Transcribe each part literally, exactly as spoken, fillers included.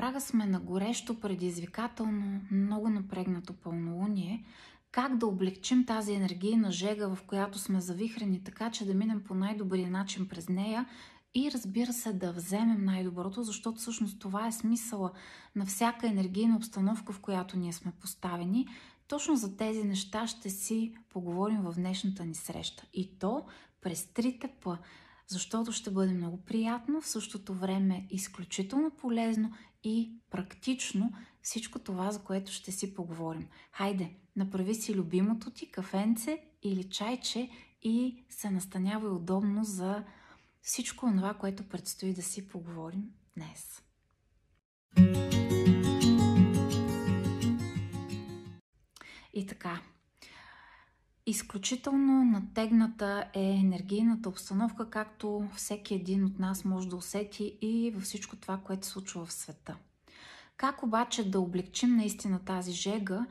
прага сме на горещо, предизвикателно, много напрегнато пълнолуние. Как да облегчим тази енергийна жега, в която сме завихрени, така че да минем по най-добрия начин през нея и, разбира се, да вземем най-доброто, защото всъщност това е смисъла на всяка енергийна обстановка, в която ние сме поставени. Точно за тези неща ще си поговорим в днешната ни среща. И то през трите П, защото ще бъде много приятно, в същото време изключително полезно и практично всичко това, за което ще си поговорим. Хайде, направи си любимото ти кафенце или чайче и се настанявай удобно за всичко това, което предстои да си поговорим днес. И така, изключително натегната е енергийната обстановка, както всеки един от нас може да усети и във всичко това, което се случва в света. Как обаче да облегчим наистина тази жега,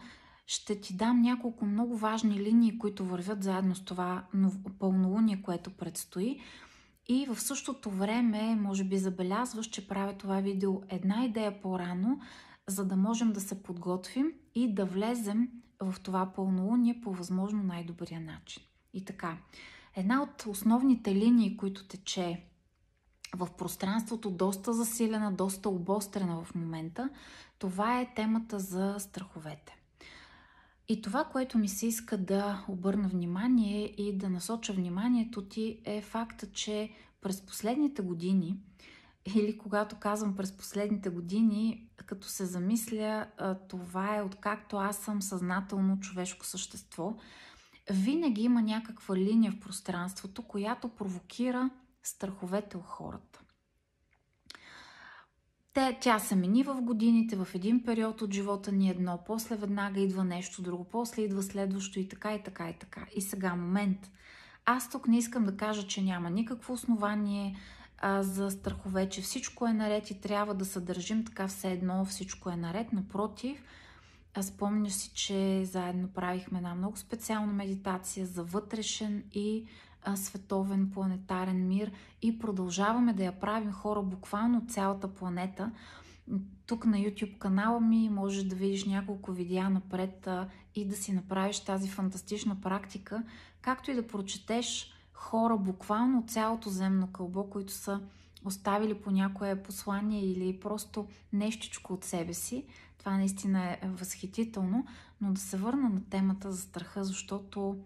ще ти дам няколко много важни линии, които вървят заедно с това пълнолуние, което предстои. И в същото време, може би забелязваш, че правя това видео една идея по-рано, за да можем да се подготвим и да влезем в това пълнолуние по възможно най-добрия начин. И така, една от основните линии, които тече в пространството, доста засилена, доста обострена в момента, това е темата за страховете. И това, което ми се иска да обърна внимание и да насоча вниманието ти, е факта, че през последните години, или когато казвам през последните години, като се замисля, това е откакто аз съм съзнателно човешко същество, винаги има някаква линия в пространството, която провокира страховете у хората. Тя се мини в годините, в един период от живота ни едно, после веднага идва нещо друго, после идва следващо и така, и така, и така. И сега момент. Аз тук не искам да кажа, че няма никакво основание а, за страхове, че всичко е наред и трябва да се държим така все едно, всичко е наред. Напротив, аз спомня си, че заедно правихме една много специална медитация за вътрешен и световен планетарен мир и продължаваме да я правим хора буквално от цялата планета. Тук на YouTube канала ми можеш да видиш няколко видеа напред и да си направиш тази фантастична практика, както и да прочетеш хора буквално от цялото земно кълбо, които са оставили по някое послание или просто нещичко от себе си. Това наистина е възхитително, но да се върна на темата за страха, защото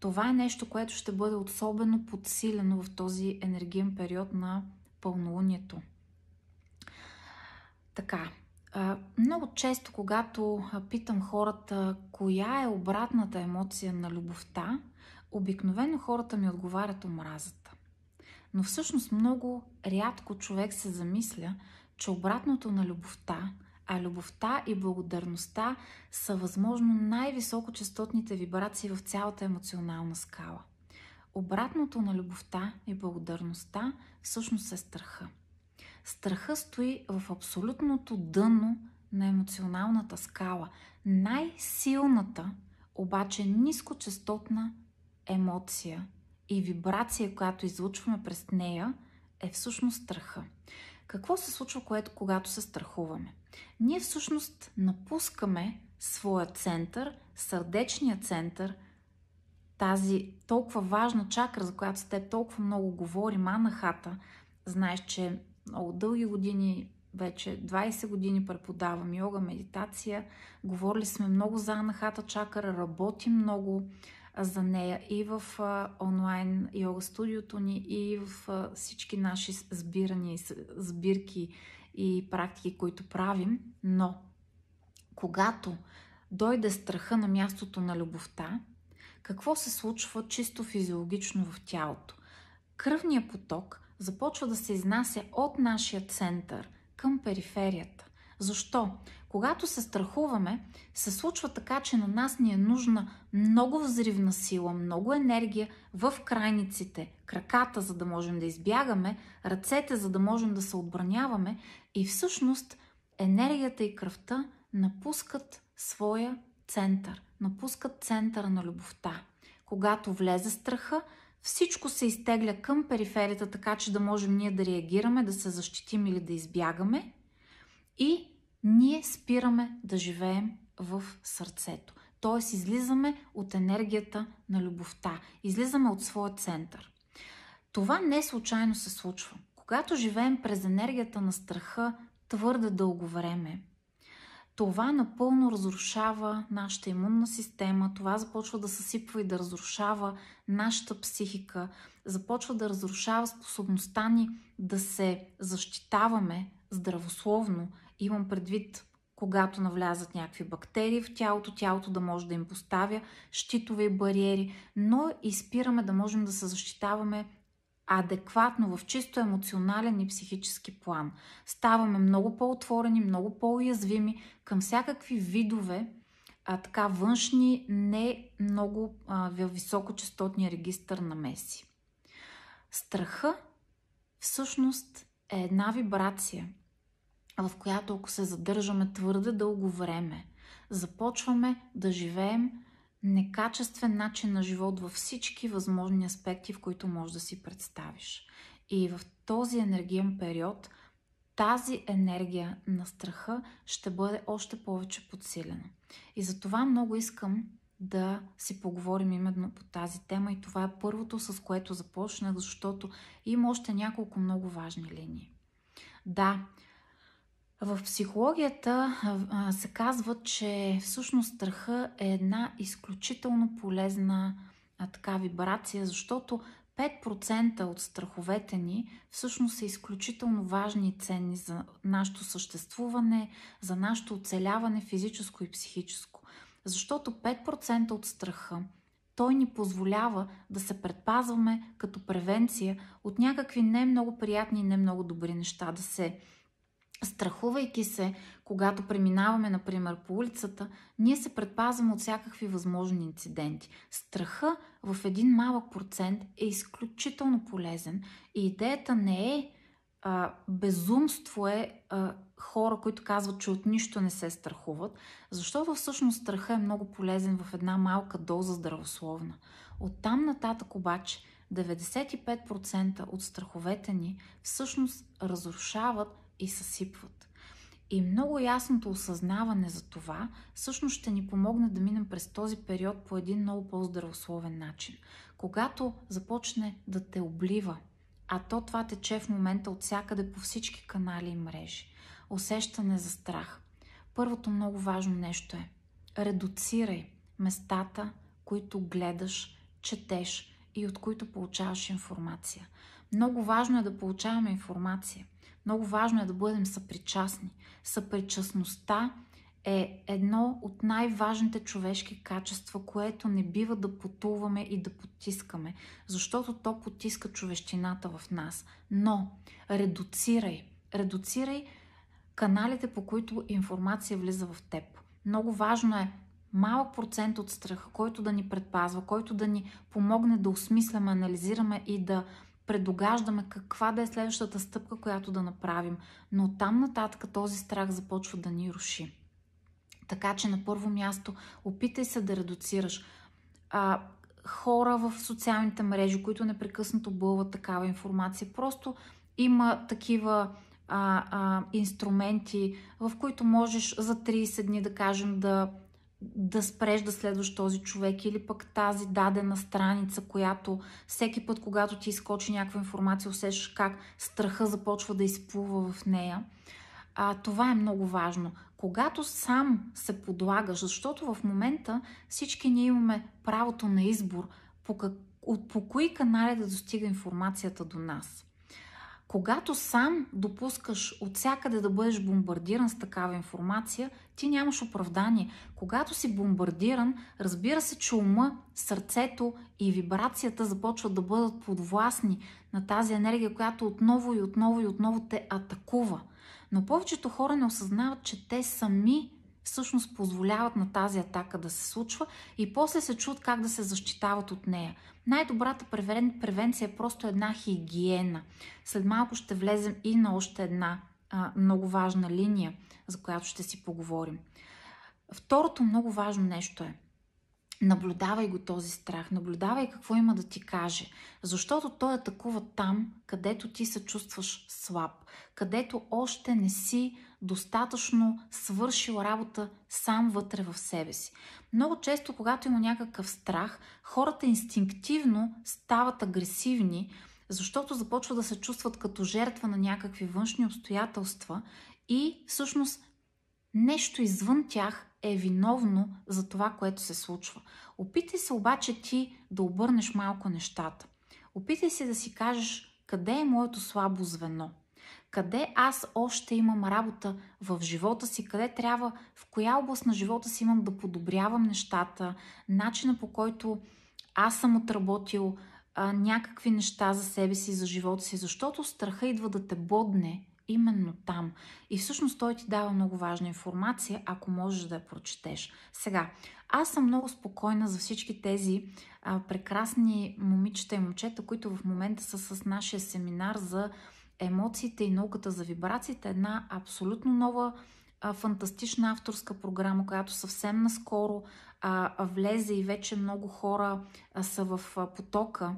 това е нещо, което ще бъде особено подсилено в този енергиен период на пълнолунието. Така, много често, когато питам хората коя е обратната емоция на любовта, обикновено хората ми отговарят омразата. Но всъщност много рядко човек се замисля, че обратното на любовта, а любовта и благодарността са възможно най-високочастотните вибрации в цялата емоционална скала. Обратното на любовта и благодарността всъщност е страха. Страха стои в абсолютното дъно на емоционалната скала. Най-силната, обаче нискочастотна емоция и вибрация, която излучваме през нея, е всъщност страха. Какво се случва, което, когато се страхуваме? Ние всъщност напускаме своя център, сърдечния център, тази толкова важна чакра, за която с теб толкова много говорим, Анахата. Знаеш, че много дълги години, вече двайсет години преподавам йога, медитация. Говорили сме много за Анахата чакра, работим много за нея и в онлайн йога студиото ни, и в всички наши сбирания, сбирки и практики, които правим, но когато дойде страха на мястото на любовта, какво се случва чисто физиологично в тялото? Кръвният поток започва да се изнася от нашия център към периферията. Защо? Когато се страхуваме, се случва така, че на нас ни е нужна много взривна сила, много енергия в крайниците, краката, за да можем да избягаме, ръцете, за да можем да се отбраняваме и всъщност енергията и кръвта напускат своя център, напускат центъра на любовта. Когато влезе страха, всичко се изтегля към периферията, така че да можем ние да реагираме, да се защитим или да избягаме. и ние спираме да живеем в сърцето. Тоест излизаме от енергията на любовта, излизаме от своя център. Това не случайно се случва. Когато живеем през енергията на страха твърде дълго време, това напълно разрушава нашата имунна система, това започва да съсипва и да разрушава нашата психика, започва да разрушава способността ни да се защитаваме здравословно. Имам предвид, когато навлязат някакви бактерии в тялото, тялото да може да им поставя щитове и бариери, но и спираме да можем да се защитаваме адекватно в чисто емоционален и психически план. Ставаме много по-отворени, много по-уязвими към всякакви видове а, така външни, не много а, високочастотния регистър на меси. Страха всъщност е една вибрация, в която ако се задържаме твърде дълго време, започваме да живеем некачествен начин на живот във всички възможни аспекти, в които можеш да си представиш. И в този енергиен период тази енергия на страха ще бъде още повече подсилена. И затова много искам да си поговорим именно по тази тема и това е първото, с което започнах, защото има още няколко много важни линии. Да, в психологията се казва, че всъщност страха е една изключително полезна така вибрация, защото пет процента от страховете ни всъщност са изключително важни и ценни за нашето съществуване, за нашето оцеляване физическо и психическо. Защото пет процента от страха той ни позволява да се предпазваме като превенция от някакви не много приятни и не много добри неща, да се страхувайки се, когато преминаваме, например, по улицата, ние се предпазваме от всякакви възможни инциденти. Страха в един малък процент е изключително полезен и идеята не е а, безумство е а, хора, които казват, че от нищо не се страхуват, защото всъщност страха е много полезен в една малка доза здравословна. Оттам нататък обаче деветдесет и пет процента от страховете ни всъщност разрушават и съсипват. И много ясното осъзнаване за това всъщност ще ни помогне да минем през този период по един много по-здравословен начин. Когато започне да те облива, а то това тече в момента от всякъде по всички канали и мрежи, усещане за страх. Първото много важно нещо е редуцирай местата, които гледаш, четеш и от които получаваш информация. Много важно е да получаваме информация. Много важно е да бъдем съпричастни. Съпричастността е едно от най-важните човешки качества, което не бива да потуваме и да потискаме, защото то потиска човещината в нас. Но редуцирай, редуцирай каналите, по които информация влиза в теб. Много важно е малък процент от страха, който да ни предпазва, който да ни помогне да осмисляме, анализираме и да предугаждаме каква да е следващата стъпка, която да направим, но оттам нататък този страх започва да ни руши. Така че на първо място опитай се да редуцираш а, хора в социалните мрежи, които непрекъснато бълват такава информация. Просто има такива а, а, инструменти, в които можеш за трийсет дни да кажем да да спреш да следваш този човек или пък тази дадена страница, която всеки път, когато ти изкочи някаква информация, усещаш как страха започва да изплува в нея. А, това е много важно. Когато сам се подлагаш, защото в момента всички ние имаме правото на избор по, как, от, по кои канали да достига информацията до нас. Когато сам допускаш от всякъде да бъдеш бомбардиран с такава информация, ти нямаш оправдание. Когато си бомбардиран, разбира се, че ума, сърцето и вибрацията започват да бъдат подвластни на тази енергия, която отново и отново и отново те атакува. Но повечето хора не осъзнават, че те сами всъщност позволяват на тази атака да се случва и после се чуят как да се защитават от нея. Най-добрата превенция е просто една хигиена. След малко ще влезем и на още една а, много важна линия, за която ще си поговорим. Второто много важно нещо е Наблюдавай го този страх, наблюдавай какво има да ти каже, защото той атакува там, където ти се чувстваш слаб, където още не си достатъчно свършил работа сам вътре в себе си. Много често, когато има някакъв страх, хората инстинктивно стават агресивни, защото започват да се чувстват като жертва на някакви външни обстоятелства и всъщност нещо извън тях е виновно за това, което се случва. Опитай се обаче ти да обърнеш малко нещата. Опитай се да си кажеш къде е моето слабо звено. Къде аз още имам работа в живота си, къде трябва, в коя област на живота си имам да подобрявам нещата, начина по който аз съм отработил а, някакви неща за себе си, за живота си, защото страха идва да те бодне именно там. И всъщност той ти дава много важна информация, ако можеш да я прочетеш. Сега, аз съм много спокойна за всички тези а, прекрасни момичета и момчета, които в момента са с нашия семинар за емоциите и науката за вибрациите. Една абсолютно нова а, фантастична авторска програма, която съвсем наскоро а, влезе и вече много хора а, са в а, потока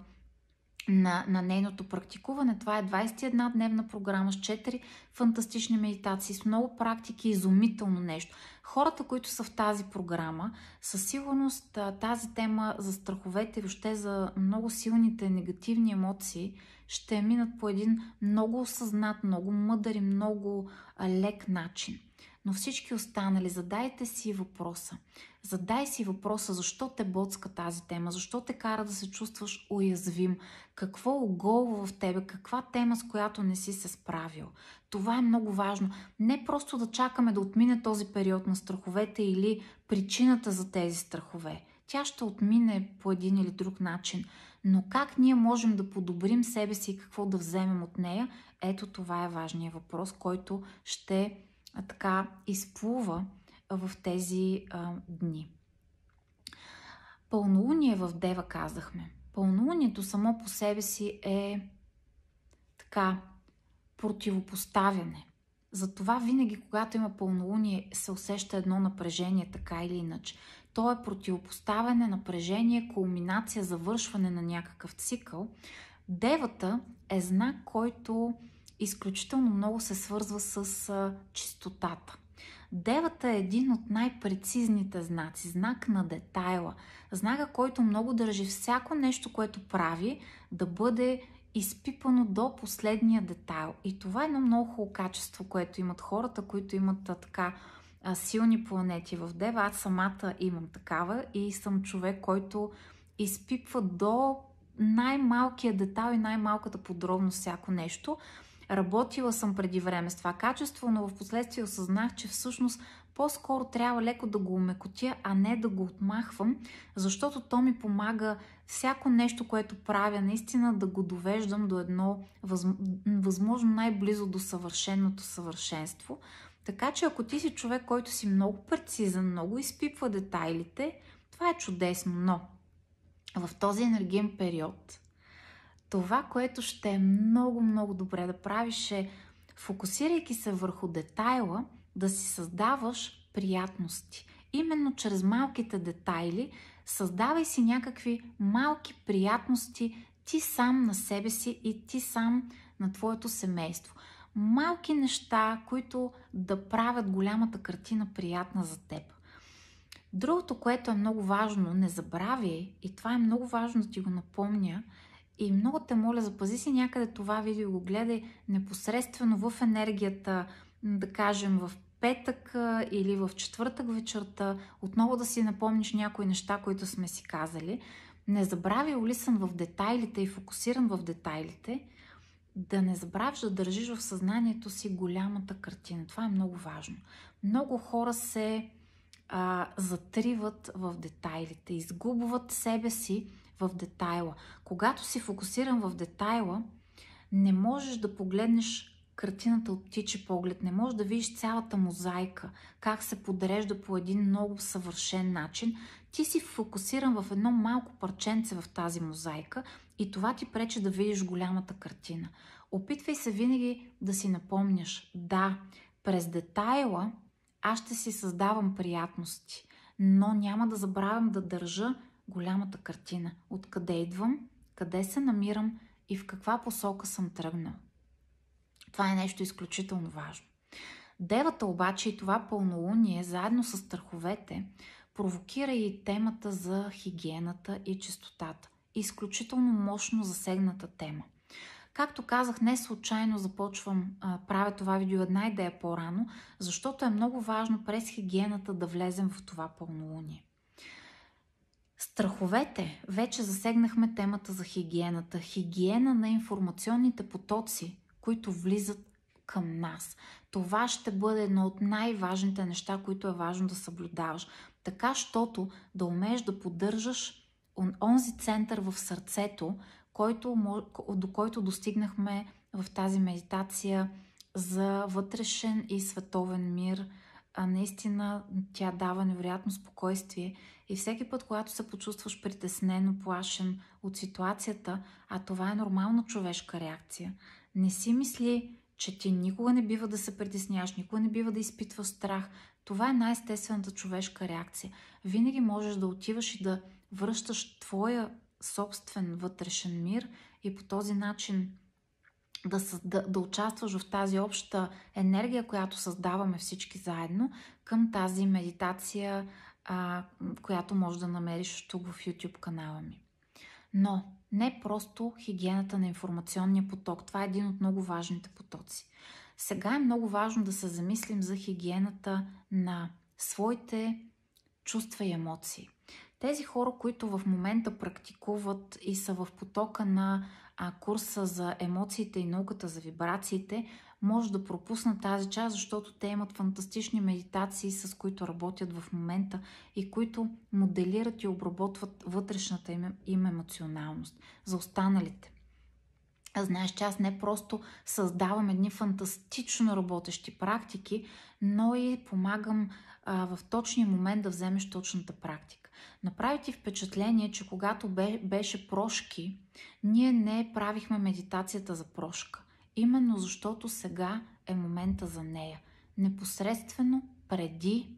На, на нейното практикуване. Това е двадесет и една дневна програма с четири фантастични медитации, с много практики, изумително нещо. Хората, които са в тази програма, със сигурност тази тема за страховете и въобще за много силните негативни емоции ще минат по един много осъзнат, много мъдър и много лек начин. Но всички останали, задайте си въпроса. Задай си въпроса, защо те боцка тази тема, защо те кара да се чувстваш уязвим, какво оголва в тебе, каква тема, с която не си се справил. Това е много важно. Не просто да чакаме да отмине този период на страховете или причината за тези страхове. Тя ще отмине по един или друг начин. Но как ние можем да подобрим себе си и какво да вземем от нея, ето това е важният въпрос, който ще така изплува в тези а, дни. Пълнолуние в Дева казахме. Пълнолунието само по себе си е така противопоставяне. Затова винаги, когато има пълнолуние, се усеща едно напрежение, така или иначе. То е противопоставяне, напрежение, кулминация, завършване на някакъв цикъл. Девата е знак, който изключително много се свързва с а, чистотата. Девата е един от най-прецизните знаци, знак на детайла, знака, който много държи всяко нещо, което прави, да бъде изпипано до последния детайл. И това е едно много хубаво качество, което имат хората, които имат а, така а, силни планети в Дева. Аз самата имам такава и съм човек, който изпипва до най-малкия детайл и най-малката подробност всяко нещо. Работила съм преди време с това качество, но в последствие осъзнах, че всъщност по-скоро трябва леко да го умекотя, а не да го отмахвам, защото то ми помага всяко нещо, което правя, наистина да го довеждам до едно възможно най-близо до съвършеното съвършенство. Така че ако ти си човек, който си много прецизен, много изпипва детайлите, това е чудесно, но в този енергиен период това, което ще е много-много добре да правиш е, фокусирайки се върху детайла, да си създаваш приятности. Именно чрез малките детайли, създавай си някакви малки приятности ти сам на себе си и ти сам на твоето семейство. Малки неща, които да правят голямата картина приятна за теб. Другото, което е много важно, не забравяй, и това е много важно да ти го напомня, и много те моля, запази си някъде това видео, го гледай непосредствено в енергията, да кажем в петък или в четвъртък вечерта, отново да си напомниш някои неща, които сме си казали. Не забравяй, улисан в детайлите и фокусиран в детайлите, да не забравиш да държиш в съзнанието си голямата картина. Това е много важно. Много хора се а, затриват в детайлите, изгубват себе си в детайла. Когато си фокусиран в детайла, не можеш да погледнеш картината от птичи поглед, не можеш да видиш цялата мозайка, как се подрежда по един много съвършен начин. Ти си фокусиран в едно малко парченце в тази мозайка и това ти пречи да видиш голямата картина. Опитвай се винаги да си напомняш, да, през детайла аз ще си създавам приятности. но няма да забравям да държа голямата картина. Откъде идвам, къде се намирам и в каква посока съм тръгнал. Това е нещо изключително важно. Девата обаче и това пълнолуние, заедно с страховете, провокира и темата за хигиената и чистотата. Изключително мощно засегната тема. Както казах, не случайно започвам, а, правя това видео една идея по-рано, защото е много важно през хигиената да влезем в това пълнолуние. Страховете. Вече засегнахме темата за хигиената. Хигиена на информационните потоци, които влизат към нас. Това ще бъде едно от най-важните неща, които е важно да съблюдаваш. Така, щото да умееш да поддържаш онзи център в сърцето, който, до който достигнахме в тази медитация за вътрешен и световен мир. А наистина тя дава невероятно спокойствие и всеки път, когато се почувстваш притеснен, оплашен от ситуацията, а това е нормална човешка реакция, не си мисли, че ти никога не бива да се притесняваш, никога не бива да изпитваш страх. Това е най-естествената човешка реакция. Винаги можеш да отиваш и да връщаш твоя собствен вътрешен мир и по този начин да, да, да участваш в тази обща енергия, която създаваме всички заедно, към тази медитация, а, която можеш да намериш тук в YouTube канала ми. Но не просто хигиената на информационния поток. Това е един от много важните потоци. Сега е много важно да се замислим за хигиената на своите чувства и емоции. Тези хора, които в момента практикуват и са в потока на а, курса за емоциите и науката за вибрациите, може да пропуснат тази част, защото те имат фантастични медитации, с които работят в момента и които моделират и обработват вътрешната им, им емоционалност. За останалите. А знаеш, че аз не просто създавам едни фантастично работещи практики, но и помагам а, в точния момент да вземеш точната практика. Направи ти впечатление, че когато беше прошки, ние не правихме медитацията за прошка. Именно защото сега е момента за нея. Непосредствено преди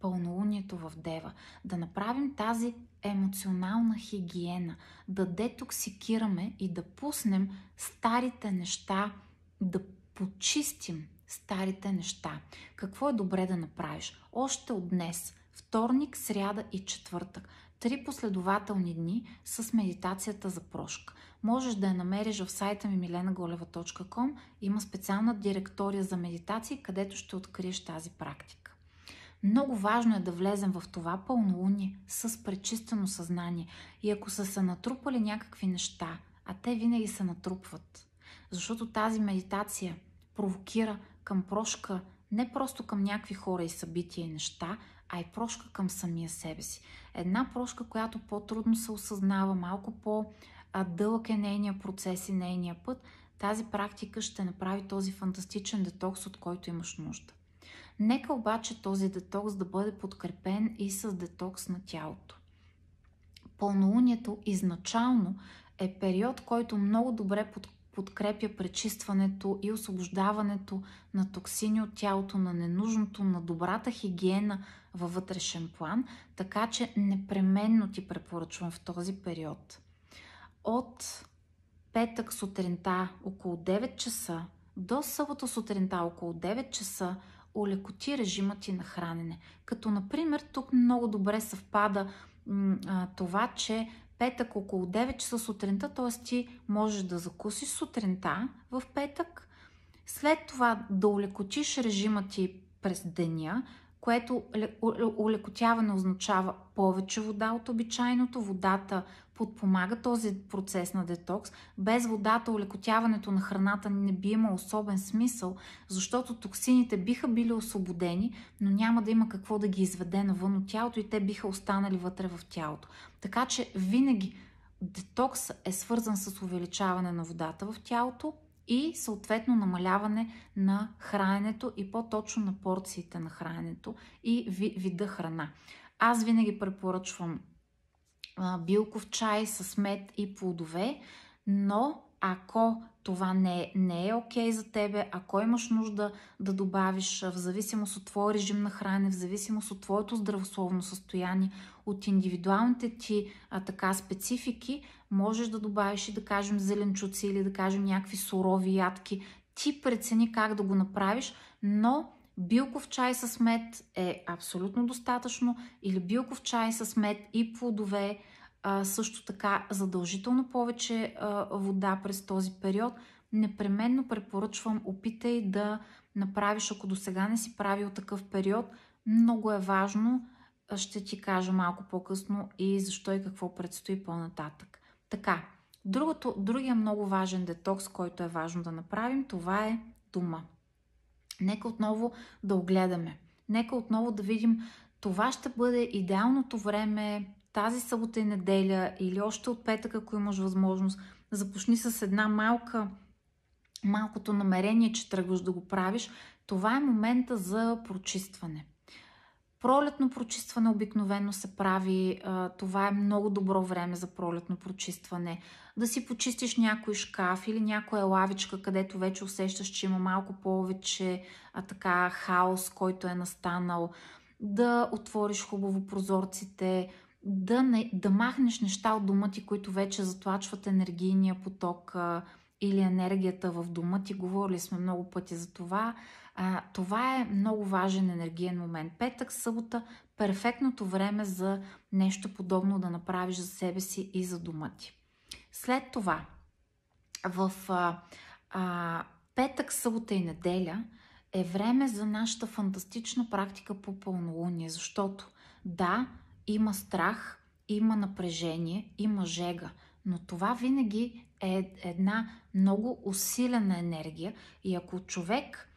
пълнолунието в Дева. Да направим тази емоционална хигиена, да детоксикираме и да пуснем старите неща, да почистим старите неща. Какво е добре да направиш? Още от днес, вторник, сряда и четвъртък, три последователни дни с медитацията за прошка. Можеш да я намериш в сайта ми milena goleva точка com. Има специална директория за медитации, където ще откриеш тази практика. Много важно е да влезем в това пълнолуние с пречистено съзнание. И ако са се натрупали някакви неща, а те винаги се натрупват, защото тази медитация провокира към прошка, не просто към някакви хора и събития и неща, а и прошка към самия себе си. Една прошка, която по-трудно се осъзнава, малко по-дълъг е нейния процес и нейния път, тази практика ще направи този фантастичен детокс, от който имаш нужда. Нека обаче този детокс да бъде подкрепен и с детокс на тялото. Пълнолунието изначално е период, който много добре подкрепя пречистването и освобождаването на токсини от тялото, на ненужното, на добрата хигиена във вътрешен план, така че непременно ти препоръчвам в този период. От петък сутринта около девет часа до събота сутринта около девет часа олекоти режима ти на хранене. Като, например, тук много добре съвпада а, това, че петък около девет часа сутринта, т.е. ти можеш да закусиш сутринта в петък, след това да олекотиш режима ти през деня, което олекотяване означава повече вода от обичайното. Водата подпомага този процес на детокс. Без водата олекотяването на храната не би имало особен смисъл, защото токсините биха били освободени, но няма да има какво да ги изведе навън от тялото и те биха останали вътре в тялото. Така че винаги детокс е свързан с увеличаване на водата в тялото и съответно намаляване на храненето и по-точно на порциите на храненето и вида храна. Аз винаги препоръчвам билков чай с мед и плодове, но Ако това не, не е окей за тебе, ако имаш нужда да добавиш в зависимост от твой режим на хранене, в зависимост от твоето здравословно състояние, от индивидуалните ти а, така специфики, можеш да добавиш и да кажем зеленчуци или да кажем някакви сурови ядки. Ти прецени как да го направиш, но билков чай с мед е абсолютно достатъчно или билков чай с мед и плодове. А, също така задължително повече а, вода през този период. Непременно препоръчвам, опитай да направиш, ако до сега не си правил такъв период. Много е важно, ще ти кажа малко по-късно и защо и какво предстои по-нататък. Така, другото, другия много важен детокс, който е важно да направим, това е дома. Нека отново да огледаме. Нека отново да видим, това ще бъде идеалното време тази събота и неделя или още от петък, ако имаш възможност, започни с една малка, малкото намерение, че тръгваш да го правиш. Това е момента за прочистване. Пролетно прочистване обикновено се прави. Това е много добро време за пролетно прочистване. Да си почистиш някой шкаф или някоя лавичка, където вече усещаш, че има малко повече а така, хаос, който е настанал. Да отвориш хубаво прозорците, да, не, да махнеш неща от дома ти, които вече затлачват енергийния поток а, или енергията в дома ти. Говорили сме много пъти за това. А, това е много важен енергиен момент. Петък, събота, перфектното време за нещо подобно да направиш за себе си и за дома ти. След това, в а, а, петък, събота и неделя е време за нашата фантастична практика по пълнолуние, защото да, има страх, има напрежение, има жега, но това винаги е една много усилена енергия и ако човек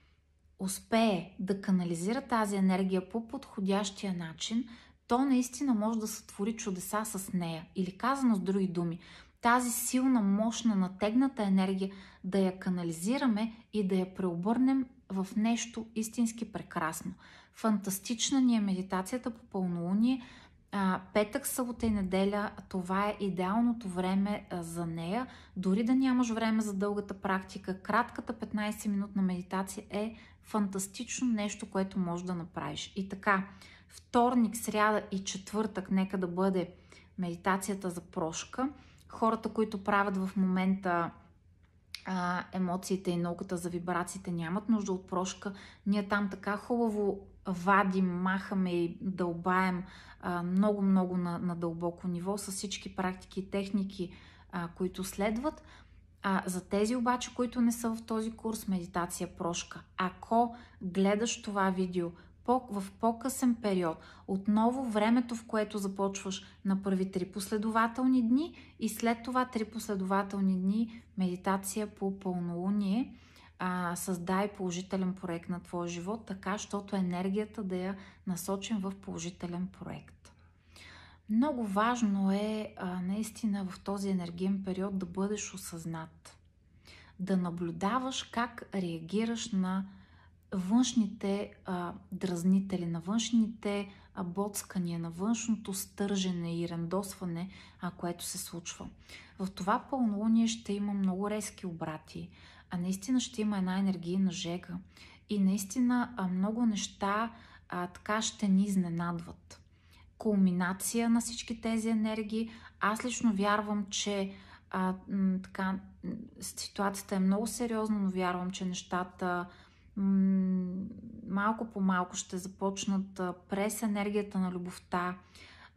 успее да канализира тази енергия по подходящия начин, то наистина може да сътвори чудеса с нея. Или казано с други думи, тази силна, мощна, натегната енергия да я канализираме и да я преобърнем в нещо истински прекрасно. Фантастична ни е медитацията по пълнолуние. Петък, събота и неделя, това е идеалното време за нея. Дори да нямаш време за дългата практика, кратката петнайсет-минутна медитация е фантастично нещо, което можеш да направиш. И така, вторник, сряда и четвъртък нека да бъде медитацията за прошка. Хората, които правят в момента а, емоциите и науката за вибрациите, нямат нужда от прошка. Ние там така хубаво вадим, махаме и дълбаем много-много на, на дълбоко ниво с всички практики и техники, а, които следват. А, за тези обаче, които не са в този курс, медитация прошка. Ако гледаш това видео по, в по-късен период, отново времето, в което започваш, направи три последователни дни и след това три последователни дни медитация по пълнолуние. Създай положителен проект на твоя живот, така, щото енергията да я насочим в положителен проект. Много важно е а, наистина в този енергиен период да бъдеш осъзнат. Да наблюдаваш как реагираш на външните а, дразнители, на външните а, боцкания, на външното стържене и рандосване, а, което се случва. В това пълнолуние ще има много резки обрати, а наистина ще има една енергийна жега и наистина много неща а, така ще ни изненадват. Кулминация на всички тези енергии. Аз лично вярвам, че а, така, ситуацията е много сериозна, но вярвам, че нещата м- малко по малко ще започнат а, през енергията на любовта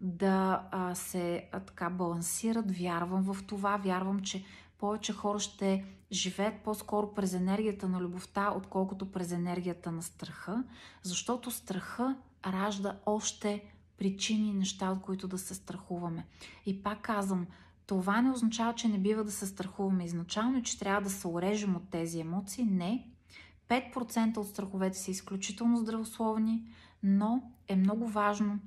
да а, се а, така, балансират. Вярвам в това, вярвам, че повече хора ще живеят по-скоро през енергията на любовта, отколкото през енергията на страха, защото страха ражда още причини и неща, от които да се страхуваме. И пак казвам, това не означава, че не бива да се страхуваме изначално, че трябва да се урежем от тези емоции. Не. пет процента от страховете са изключително здравословни, но е много важно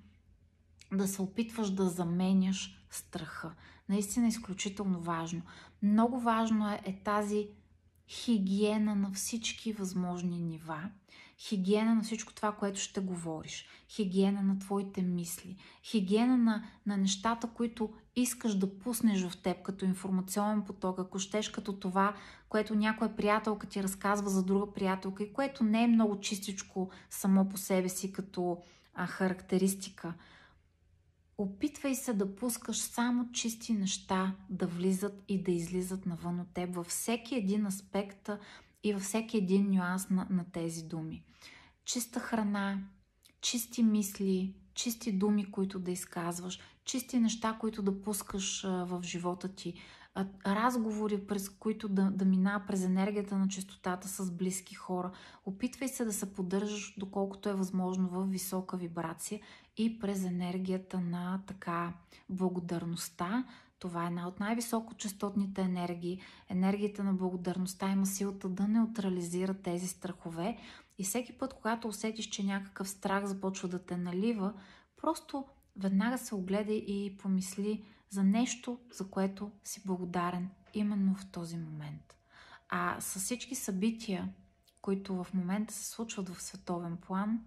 да се опитваш да заменяш страха. Наистина е изключително важно. Много важно е, е тази хигиена на всички възможни нива, хигиена на всичко това, което ще говориш, хигиена на твоите мисли, хигиена на, на нещата, които искаш да пуснеш в теб като информационен поток, ако щеш като това, което някоя приятелка ти разказва за друга приятелка и което не е много чистичко само по себе си като а, характеристика. Опитвай се да пускаш само чисти неща да влизат и да излизат навън от теб във всеки един аспект и във всеки един нюанс на, на тези думи. Чиста храна, чисти мисли, чисти думи, които да изказваш, чисти неща, които да пускаш в живота ти, разговори, през които да, да мина през енергията на чистотата с близки хора. Опитвай се да се поддържаш доколкото е възможно в висока вибрация и през енергията на така благодарността. Това е една от най-високочастотните енергии. Енергията на благодарността има силата да неутрализира тези страхове и всеки път, когато усетиш, че някакъв страх започва да те налива, просто веднага се огледай и помисли за нещо, за което си благодарен именно в този момент. А с всички събития, които в момента се случват в световен план,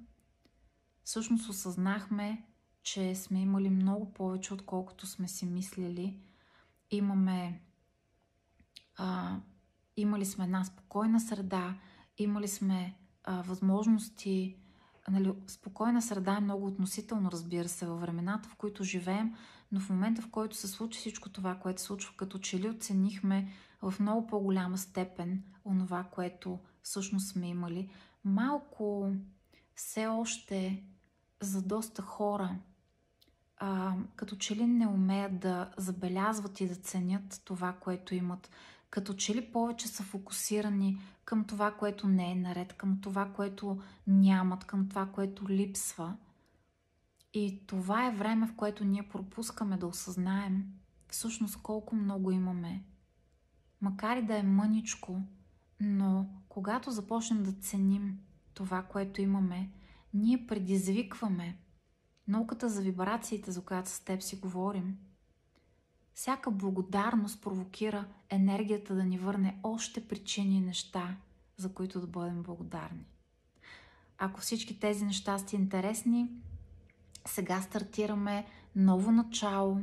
всъщност осъзнахме, че сме имали много повече, отколкото сме си мислили. Имаме, а, имали сме една спокойна среда, имали сме а, възможности. Нали, спокойна среда е много относително, разбира се, във времената, в които живеем, но в момента, в който се случи всичко това, което се случва, като че ли оценихме в много по-голяма степен онова, което всъщност сме имали. Малко все още за доста хора, а, като че ли не умеят да забелязват и да ценят това, което имат, като че ли повече са фокусирани към това, което не е наред, към това, което нямат, към това, което липсва. И това е време, в което ние пропускаме да осъзнаем всъщност колко много имаме. Макар и да е мъничко, но когато започнем да ценим това, което имаме, ние предизвикваме науката за вибрациите, за която с теб си говорим. Всяка благодарност провокира енергията да ни върне още причини и неща, за които да бъдем благодарни. Ако всички тези неща са интересни, сега стартираме ново начало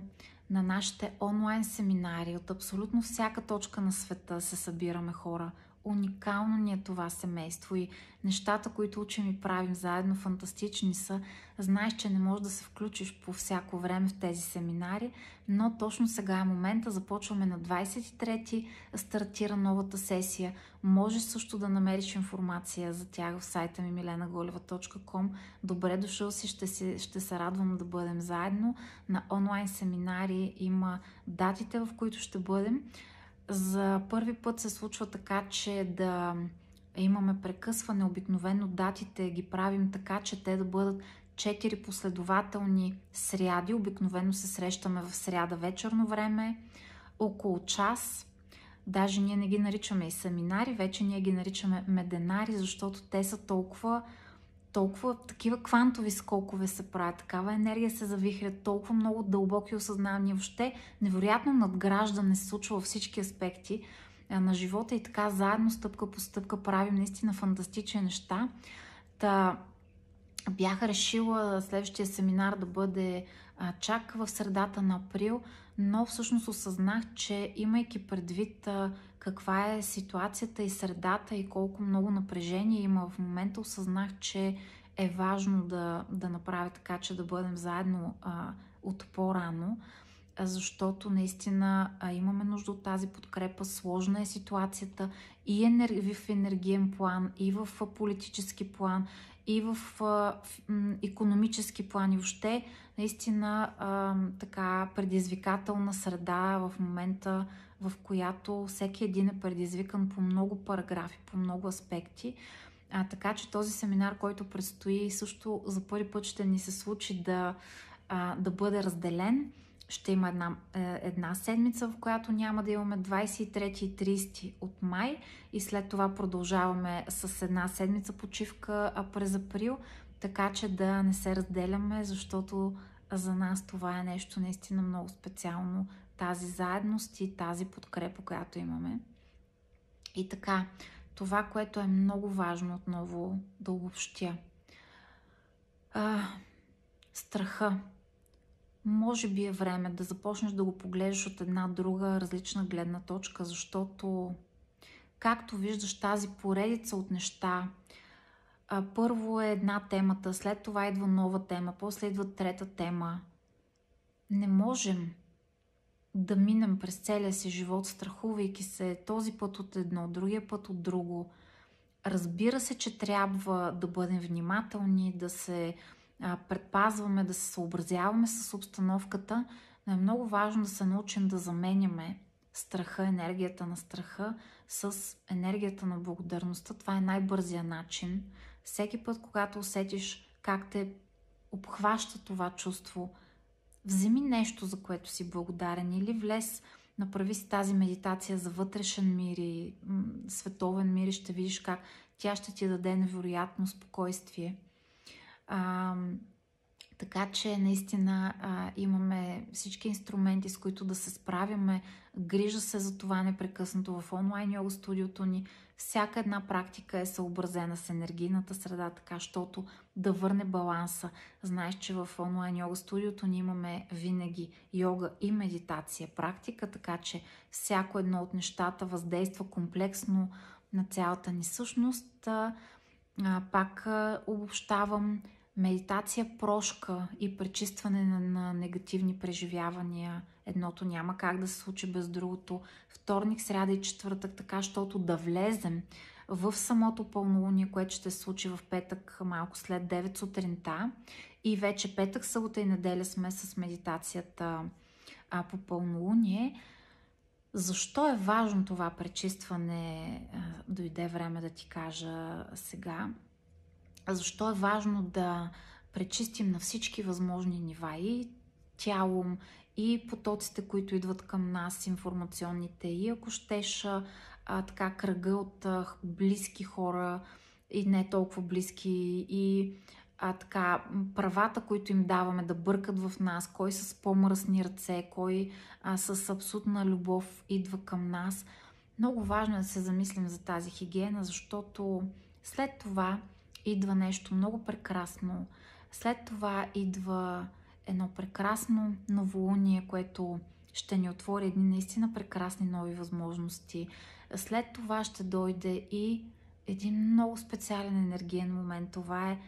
на нашите онлайн семинари. От абсолютно всяка точка на света се събираме хора. Уникално ни е това семейство и нещата, които учим и правим заедно, фантастични са. Знаеш, че не можеш да се включиш по всяко време в тези семинари, но точно сега е момента. Започваме на двадесет и трети, стартира новата сесия. Можеш също да намериш информация за тях в сайта ми milena goleva точка com. Добре дошъл си, ще, си, ще се радвам да бъдем заедно. На онлайн семинари има датите, в които ще бъдем. За първи път се случва така, че да имаме прекъсване. Обикновено датите ги правим така, че те да бъдат четири последователни сряди. Обикновено се срещаме в сряда вечерно време, около час. Даже ние не ги наричаме и семинари, вече ние ги наричаме меденари, защото те са толкова, толкова такива квантови скокове се правят, такава енергия се завихря, толкова много дълбоки осъзнания, въобще невероятно надграждане се случва във всички аспекти на живота и така заедно стъпка по стъпка правим наистина фантастични неща. Та, бях решила следващия семинар да бъде а, чак в средата на април, но всъщност осъзнах, че имайки предвид а, каква е ситуацията и средата и колко много напрежение има в момента, осъзнах, че е важно да, да направя така, че да бъдем заедно а, от по-рано, защото наистина а, имаме нужда от тази подкрепа. Сложна е ситуацията и енер... в енергиен план, и в политически план, и в, а, в м, икономически план, и въобще наистина а, така предизвикателна среда в момента, в която всеки един е предизвикан по много параграфи, по много аспекти. А, така че този семинар, който предстои, също за първи път ще ни се случи да, а, да бъде разделен. Ще има една, една седмица, в която няма да имаме двадесет и трети и тридесети от май и след това продължаваме с една седмица почивка през април, така че да не се разделяме, защото за нас това е нещо наистина много специално, тази заедност и тази подкрепа, която имаме. И така, това, което е много важно отново да обобщя. А, страха. Може би е време да започнеш да го поглеждаш от една друга различна гледна точка, защото както виждаш тази поредица от неща, а, първо е една темата, след това идва нова тема, после идва трета тема. Не можем да минем през целия си живот, страхувайки се този път от едно, другия път от друго. Разбира се, че трябва да бъдем внимателни, да се предпазваме, да се съобразяваме с обстановката, но е много важно да се научим да заменяме страха, енергията на страха с енергията на благодарността. Това е най-бързия начин. Всеки път, когато усетиш как те обхваща това чувство, вземи нещо, за което си благодарен, или влез, направи си тази медитация за вътрешен мир и световен мир и ще видиш как тя ще ти даде невероятно спокойствие. А, така че наистина а, имаме всички инструменти, с които да се справяме. Грижа се за това непрекъснато в онлайн йога студиото ни. Всяка една практика е съобразена с енергийната среда, така щото да върне баланса. Знаеш, че в онлайн йога студиото ни имаме винаги йога и медитация практика, така че всяко едно от нещата въздейства комплексно на цялата ни същност. Пак обобщавам, медитация прошка и пречистване на, на негативни преживявания. Едното няма как да се случи без другото. Вторник, сряда и четвъртък, така, щото да влезем в самото пълнолуние, което ще се случи в петък малко след девет сутринта. И вече петък, събота и неделя сме с медитацията а, по пълнолуние. Защо е важно това пречистване, дойде време да ти кажа сега. Защо е важно да пречистим на всички възможни нива и тялом, и потоците, които идват към нас, информационните, и ако щеш а, така кръга от а, близки хора и не толкова близки, и а, така правата, които им даваме да бъркат в нас, кой с по-мръсни ръце, кой а, с абсолютна любов идва към нас. Много важно е да се замислим за тази хигиена, защото след това идва нещо много прекрасно. След това идва едно прекрасно новолуние, което ще ни отвори едни наистина прекрасни нови възможности. След това ще дойде и един много специален енергиен момент. Това е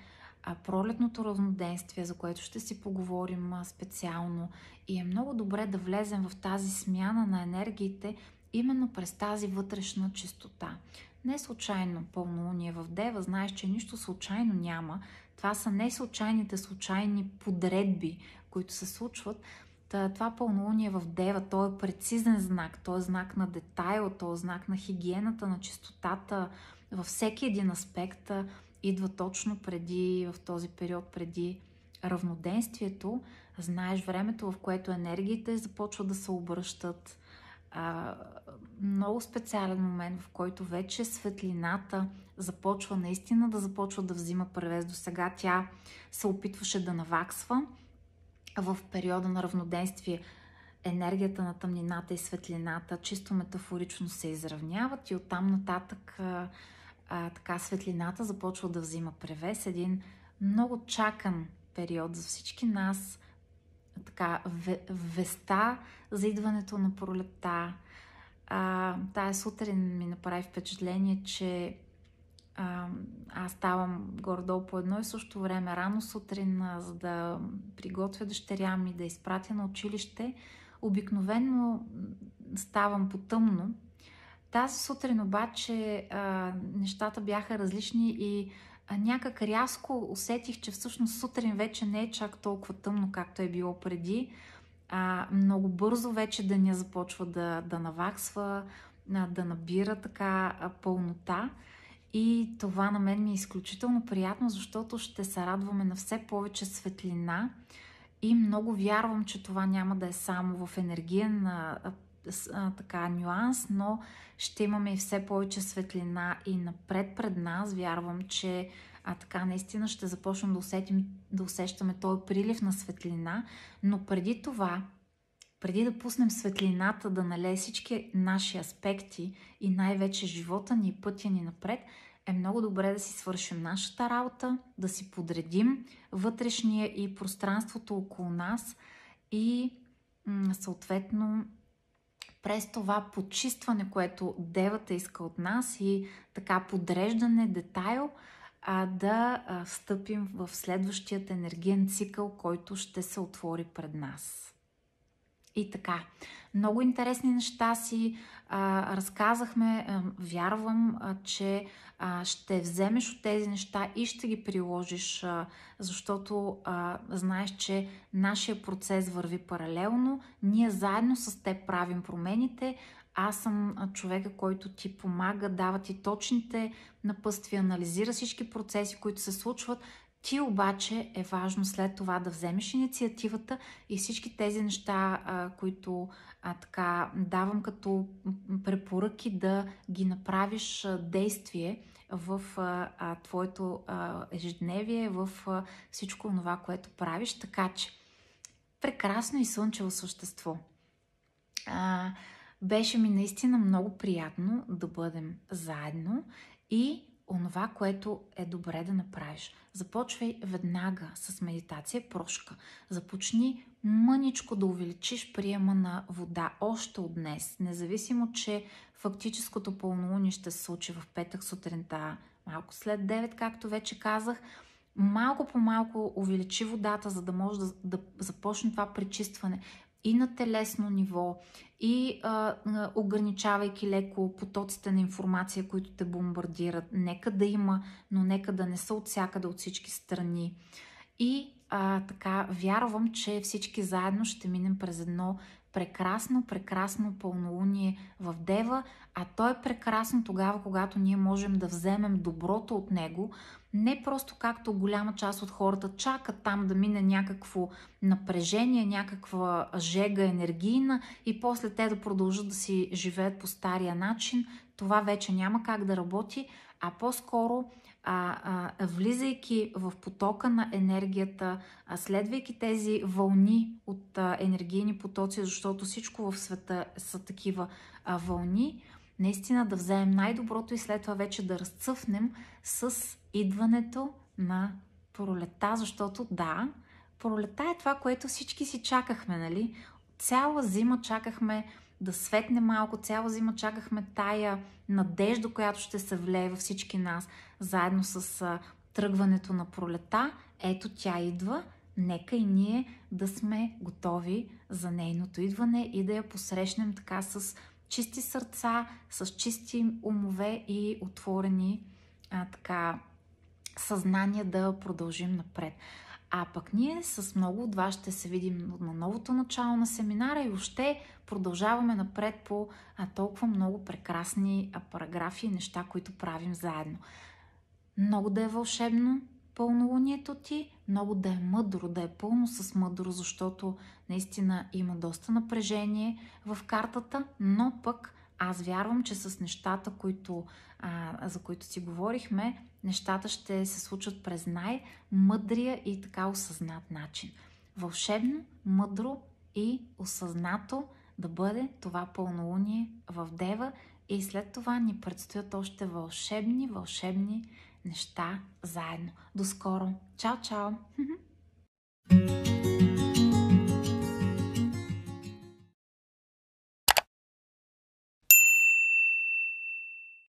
пролетното равноденствие, за което ще си поговорим специално. И е много добре да влезем в тази смяна на енергиите именно през тази вътрешна чистота. Не случайно пълнолуние в Дева, знаеш, че нищо случайно няма. Това са не случайните случайни подредби, които се случват. Това пълнолуние в Дева, то е прецизен знак, то е знак на детайл, то е знак на хигиената, на чистотата. Във всеки един аспект идва точно преди, в този период преди равноденствието. Знаеш времето, в което енергиите започват да се обръщат. А, много специален момент, в който вече светлината започва наистина да започва да взима превес. До сега тя се опитваше да наваксва. В периода на равноденствие енергията на тъмнината и светлината чисто метафорично се изравняват и оттам нататък а, а, така светлината започва да взима превес. Един много чакан период за всички нас. Така, веста за идването на пролетта. А, тая сутрин ми направи впечатление, че а, аз ставам горе-долу по едно и също време. Рано сутрин, а, за да приготвя дъщеря ми, да изпратя на училище, обикновено ставам потъмно. Тази сутрин обаче а, нещата бяха различни и някак рязко усетих, че всъщност сутрин вече не е чак толкова тъмно, както е било преди. А, много бързо вече деня започва да, да наваксва, да набира така пълнота. И това на мен ми е изключително приятно, защото ще се радваме на все повече светлина. И много вярвам, че това няма да е само в енергиен така нюанс, но ще имаме и все повече светлина и напред пред нас. Вярвам, че а, така наистина ще започнем да усетим, да усещаме този прилив на светлина, но преди това преди да пуснем светлината да налее всички наши аспекти и най-вече живота ни и пътя ни напред, е много добре да си свършим нашата работа, да си подредим вътрешния и пространството около нас и съответно през това почистване, което девата иска от нас и така подреждане, детайл, а да встъпим в следващият енергиен цикъл, който ще се отвори пред нас. И така, много интересни неща си а, разказахме. А, вярвам, а, че а, ще вземеш от тези неща и ще ги приложиш, а, защото а, знаеш, че нашия процес върви паралелно. Ние заедно с теб правим промените. Аз съм човека, който ти помага, дава ти точните напътствия, анализира всички процеси, които се случват. Ти обаче е важно след това да вземеш инициативата и всички тези неща, които а, така давам като препоръки, да ги направиш действие в а, а, твоето а, ежедневие, в а, всичко това, което правиш. Така че, прекрасно и слънчево същество. А, беше ми наистина много приятно да бъдем заедно и онова, което е добре да направиш. Започвай веднага с медитация прошка. Започни мъничко да увеличиш приема на вода още от днес. Независимо, че фактическото пълнолуние ще се случи в петък сутринта, малко след девет, както вече казах, малко по малко увеличи водата, за да може да, да започне това пречистване и на телесно ниво, и а, ограничавайки леко потоците на информация, които те бомбардират. Нека да има, но нека да не са от всякъде, от всички страни. И а, така, вярвам, че всички заедно ще минем през едно прекрасно, прекрасно пълнолуние в Дева, а то е прекрасно тогава, когато ние можем да вземем доброто от него, не просто както голяма част от хората чакат там да мине някакво напрежение, някаква жега енергийна и после те да продължат да си живеят по стария начин. Това вече няма как да работи, а по-скоро а, а, влизайки в потока на енергията, а, следвайки тези вълни от а, енергийни потоци, защото всичко в света са такива а, вълни, наистина да вземем най-доброто и след това вече да разцъфнем с идването на пролета, защото да, пролета е това, което всички си чакахме, нали? Цяла зима чакахме да светне малко, цяла зима чакахме тая надежда, която ще се влее във всички нас, заедно с а, тръгването на пролета. Ето тя идва, нека и ние да сме готови за нейното идване и да я посрещнем така с чисти сърца, с чисти умове и отворени а, така, съзнания да продължим напред. А пък ние с много от вас ще се видим на новото начало на семинара и още продължаваме напред по а, толкова много прекрасни а, параграфи и неща, които правим заедно. Много да е вълшебно пълнолунието ти, много да е мъдро, да е пълно с мъдро, защото наистина има доста напрежение в картата, но пък аз вярвам, че с нещата, които, а, за които си говорихме, нещата ще се случат през най-мъдрия и така осъзнат начин. Вълшебно, мъдро и осъзнато да бъде това пълнолуние в Дева и след това ни предстоят още вълшебни, вълшебни неща заедно. До скоро! Чао, чао!